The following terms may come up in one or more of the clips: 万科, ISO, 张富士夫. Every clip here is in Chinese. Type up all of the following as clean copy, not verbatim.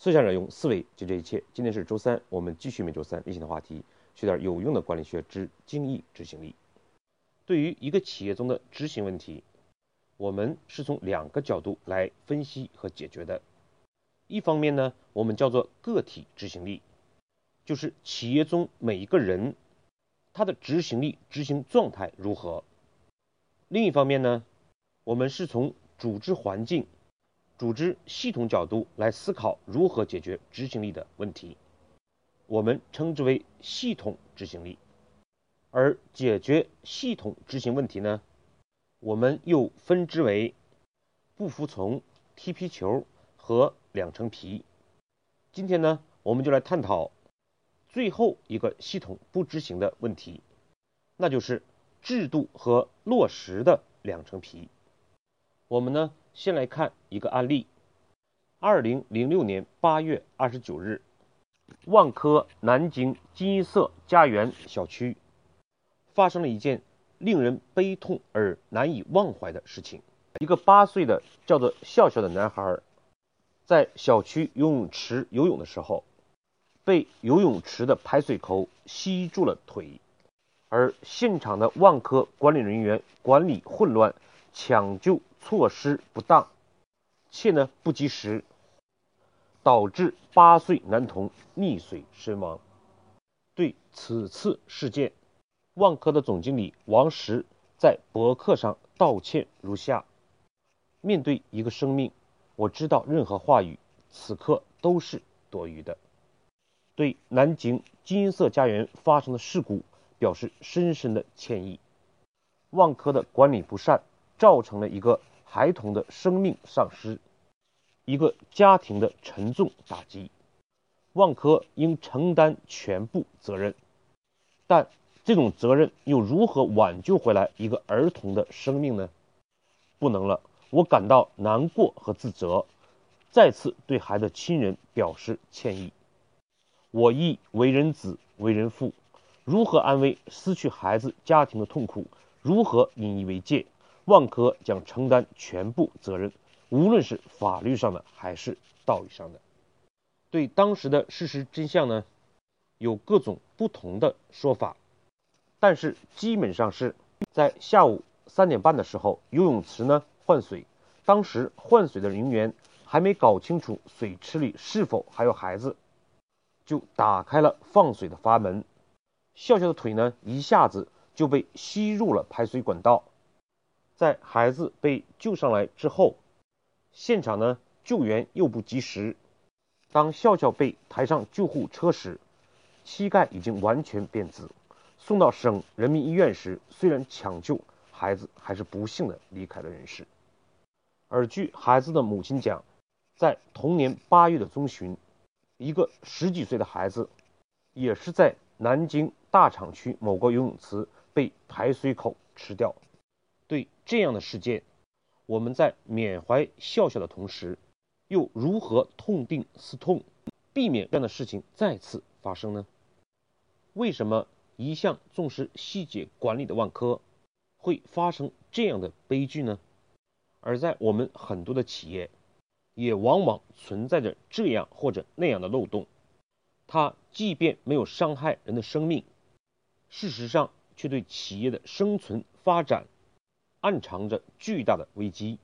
思想者用思维解决一切。今天是周三，我们继续每周三例行的话题，学点有用的管理学之精益执行力。对于一个企业中的执行问题，我们是从两个角度来分析和解决的。一方面呢，我们叫做个体执行力，就是企业中每一个人他的执行力、执行状态如何。另一方面呢，我们是从组织环境、组织系统角度来思考如何解决执行力的问题，我们称之为系统执行力。而解决系统执行问题呢，我们又分之为不服从、踢皮球和两层皮。今天呢，我们就来探讨最后一个系统不执行的问题，那就是制度和落实的两层皮。我们呢，先来看一个案例。2006年8月29日，万科南京金一色家园小区发生了一件令人悲痛而难以忘怀的事情。一个8岁的叫做笑笑的男孩，在小区游泳池游泳的时候，被游泳池的排水口吸住了腿，而现场的万科管理人员管理混乱，抢救措施不当，且呢不及时，导致8岁男童溺水身亡。对此次事件，万科的总经理王石在博客上道歉如下：面对一个生命，我知道任何话语此刻都是多余的。对南京金一色家园发生的事故表示深深的歉意。万科的管理不善造成了一个孩童的生命丧失，一个家庭的沉重打击，万科应承担全部责任。但这种责任又如何挽救回来一个儿童的生命呢？不能了，我感到难过和自责，再次对孩子亲人表示歉意。我亦为人子，为人父，如何安慰失去孩子家庭的痛苦，如何引以为戒，万科将承担全部责任，无论是法律上的还是道义上的。对当时的事实真相呢，有各种不同的说法。但是基本上是在下午3点半的时候，游泳池呢换水，当时换水的人员还没搞清楚水池里是否还有孩子，就打开了放水的阀门。笑笑的腿呢一下子就被吸入了排水管道。在孩子被救上来之后，现场呢救援又不及时，当笑笑被抬上救护车时，膝盖已经完全变紫。送到省人民医院时，虽然抢救，孩子还是不幸的离开了人世。而据孩子的母亲讲，在同年8月的中旬，一个10几岁的孩子也是在南京大厂区某个游泳池被排水口吃掉。对这样的事件，我们在缅怀笑笑的同时，又如何痛定思痛，避免这样的事情再次发生呢？为什么一向重视细节管理的万科会发生这样的悲剧呢？而在我们很多的企业也往往存在着这样或者那样的漏洞，它即便没有伤害人的生命，事实上却对企业的生存发展暗藏着巨大的危机。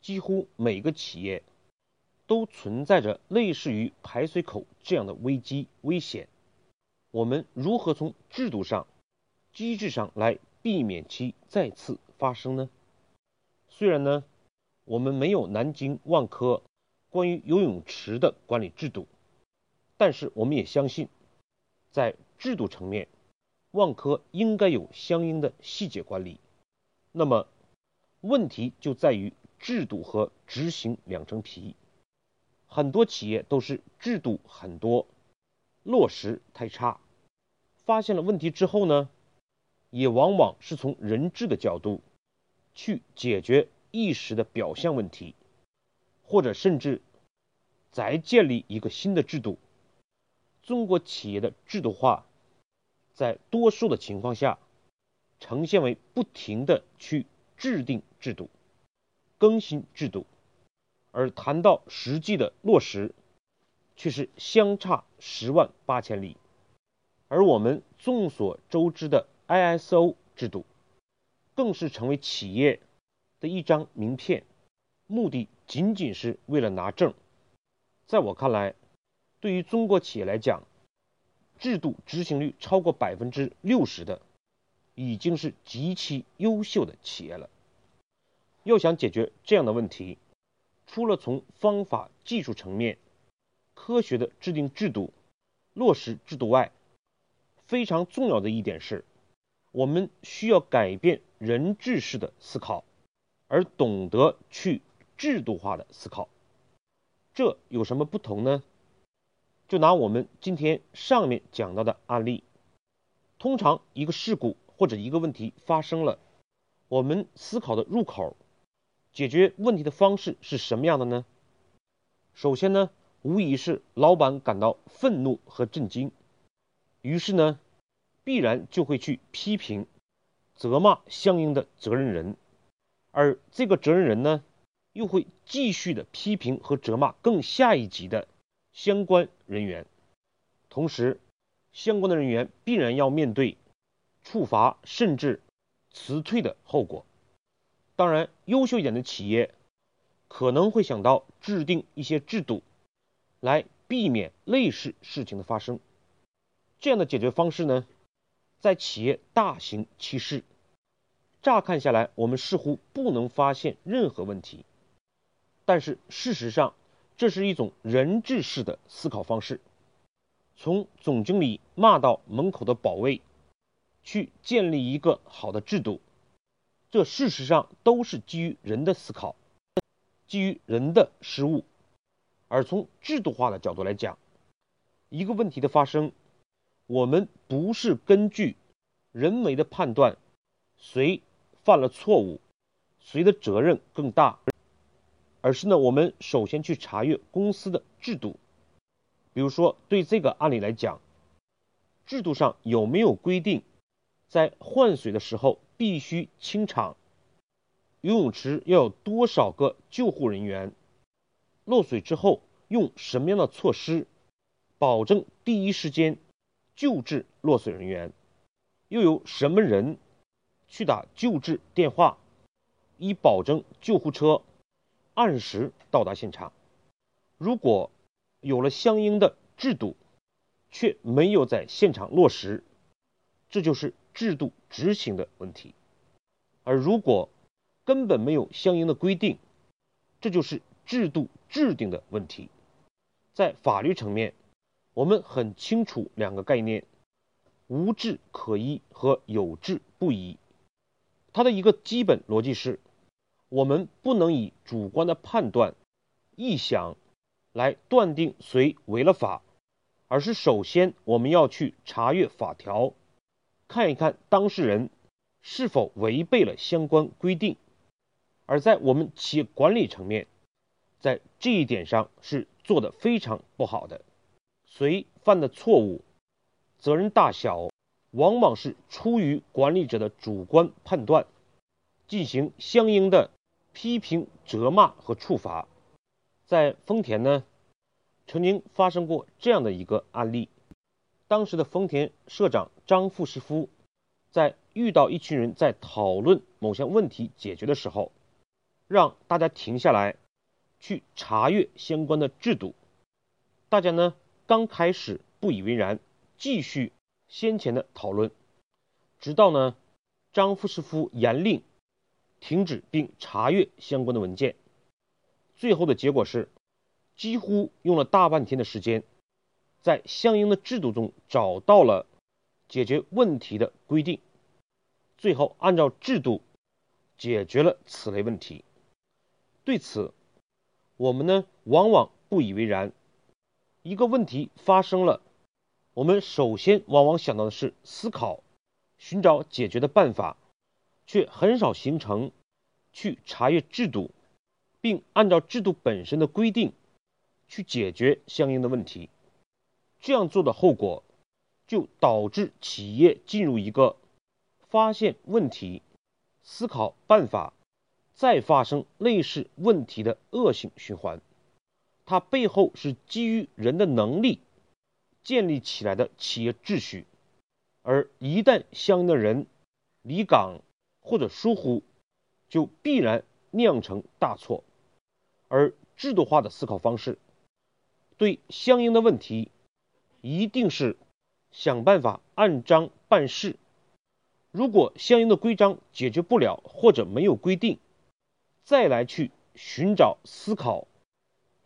几乎每个企业都存在着类似于排水口这样的危机危险，我们如何从制度上、机制上来避免其再次发生呢？虽然呢，我们没有南京万科关于游泳池的管理制度，但是我们也相信，在制度层面，万科应该有相应的细节管理。那么，问题就在于制度和执行两层皮。很多企业都是制度很多，落实太差。发现了问题之后呢，也往往是从人治的角度去解决一时的表象问题，或者甚至再建立一个新的制度。中国企业的制度化在多数的情况下呈现为不停的去制定制度、更新制度，而谈到实际的落实，却是相差108000里。而我们众所周知的 ISO 制度，更是成为企业的一张名片，目的仅仅是为了拿证。在我看来，对于中国企业来讲，制度执行率超过60%的，已经是极其优秀的企业了。要想解决这样的问题，除了从方法技术层面科学的制定制度、落实制度外，非常重要的一点是，我们需要改变人治式的思考，而懂得去制度化的思考。这有什么不同呢？就拿我们今天上面讲到的案例，通常一个事故或者一个问题发生了，我们思考的入口、解决问题的方式是什么样的呢？首先呢，无疑是老板感到愤怒和震惊，于是呢，必然就会去批评、责骂相应的责任人，而这个责任人呢，又会继续的批评和责骂更下一级的相关人员，同时相关的人员必然要面对处罚甚至辞退的后果。当然，优秀一点的企业可能会想到制定一些制度来避免类似事情的发生。这样的解决方式呢，在企业大行其事。乍看下来，我们似乎不能发现任何问题，但是事实上，这是一种人治式的思考方式，从总经理骂到门口的保卫，去建立一个好的制度，这事实上都是基于人的思考，基于人的失误。而从制度化的角度来讲，一个问题的发生，我们不是根据人为的判断，谁犯了错误，谁的责任更大，而是呢，我们首先去查阅公司的制度。比如说，对这个案例来讲，制度上有没有规定，在换水的时候必须清场，游泳池要有多少个救护人员，落水之后用什么样的措施，保证第一时间救治落水人员，又有什么人去打救治电话，以保证救护车按时到达现场。如果有了相应的制度，却没有在现场落实，这就是制度执行的问题。而如果根本没有相应的规定，这就是制度制定的问题。在法律层面，我们很清楚两个概念，无制可依和有制不依。它的一个基本逻辑是，我们不能以主观的判断、臆想来断定谁违了法，而是首先我们要去查阅法条，看一看当事人是否违背了相关规定。而在我们企业管理层面，在这一点上是做得非常不好的。谁犯的错误、责任大小，往往是出于管理者的主观判断，进行相应的批评、责骂和处罚。在丰田呢，曾经发生过这样的一个案例，当时的丰田社长张富士夫，在遇到一群人在讨论某项问题解决的时候，让大家停下来去查阅相关的制度。大家呢，刚开始不以为然，继续先前的讨论，直到呢，张富士夫严令停止并查阅相关的文件。最后的结果是，几乎用了大半天的时间，在相应的制度中找到了解决问题的规定，最后按照制度解决了此类问题。对此，我们呢，往往不以为然。一个问题发生了，我们首先往往想到的是思考，寻找解决的办法，却很少形成去查阅制度，并按照制度本身的规定去解决相应的问题。这样做的后果，就导致企业进入一个发现问题、思考办法，再发生类似问题的恶性循环。它背后是基于人的能力建立起来的企业秩序。而一旦相应的人离岗或者疏忽，就必然酿成大错。而制度化的思考方式，对相应的问题一定是想办法按章办事。如果相应的规章解决不了或者没有规定，再来去寻找思考，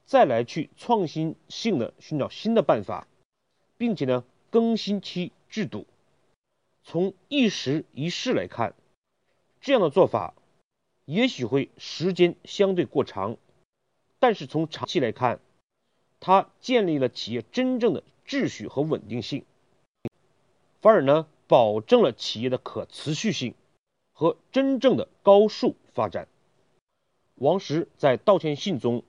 再来去创新性的寻找新的办法，并且呢更新其制度。从一时一事来看，这样的做法也许会时间相对过长，但是从长期来看，它建立了企业真正的秩序和稳定性，反而呢保证了企业的可持续性和真正的高速发展。王石在道歉信中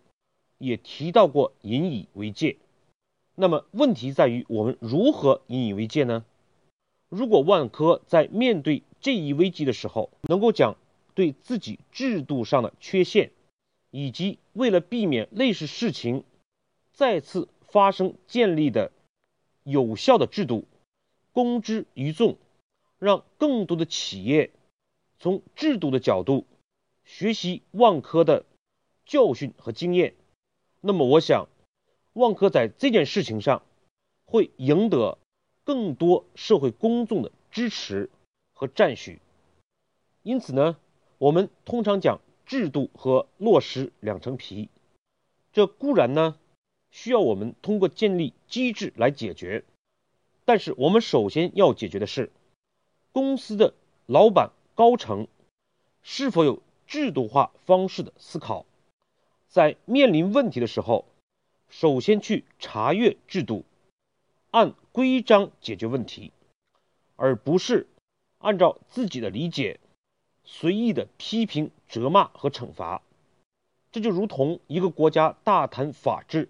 也提到过引以为戒，那么问题在于我们如何引以为戒呢？如果万科在面对这一危机的时候，能够讲对自己制度上的缺陷，以及为了避免类似事情再次发生建立的有效的制度，公之于众，让更多的企业从制度的角度学习万科的教训和经验，那么我想万科在这件事情上会赢得更多社会公众的支持和赞许。因此呢，我们通常讲制度和落实两层皮，这固然呢需要我们通过建立机制来解决，但是我们首先要解决的是公司的老板高层是否有制度化方式的思考，在面临问题的时候，首先去查阅制度，按规章解决问题，而不是按照自己的理解随意的批评、责骂和惩罚。这就如同一个国家大谈法治，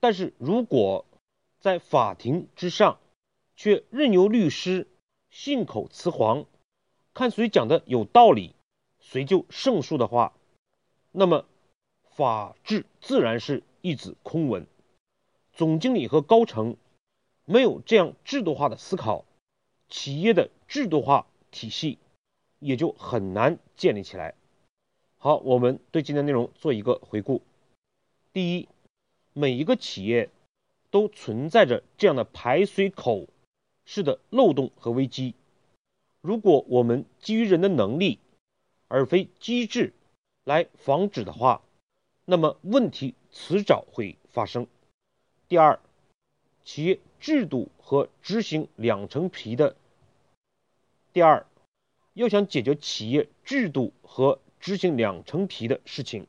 但是如果在法庭之上却任由律师信口雌黄，看谁讲的有道理谁就胜诉的话，那么法治自然是一纸空文。总经理和高层没有这样制度化的思考，企业的制度化体系也就很难建立起来。好，我们对今天内容做一个回顾。第一，每一个企业都存在着这样的排水口式的漏洞和危机。如果我们基于人的能力而非机制来防止的话，那么问题迟早会发生。第二，企业制度和执行两层皮的。第二，要想解决企业制度和执行两层皮的事情，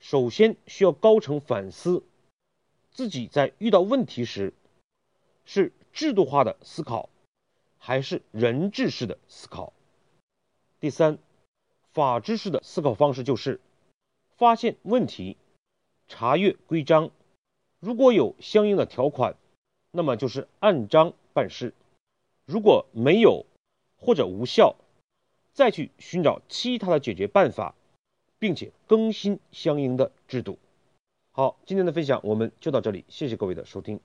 首先需要高层反思自己在遇到问题时是制度化的思考还是人治式的思考。第三，法治式的思考方式就是发现问题，查阅规章，如果有相应的条款，那么就是按章办事，如果没有或者无效，再去寻找其他的解决办法，并且更新相应的制度。好，今天的分享我们就到这里，谢谢各位的收听。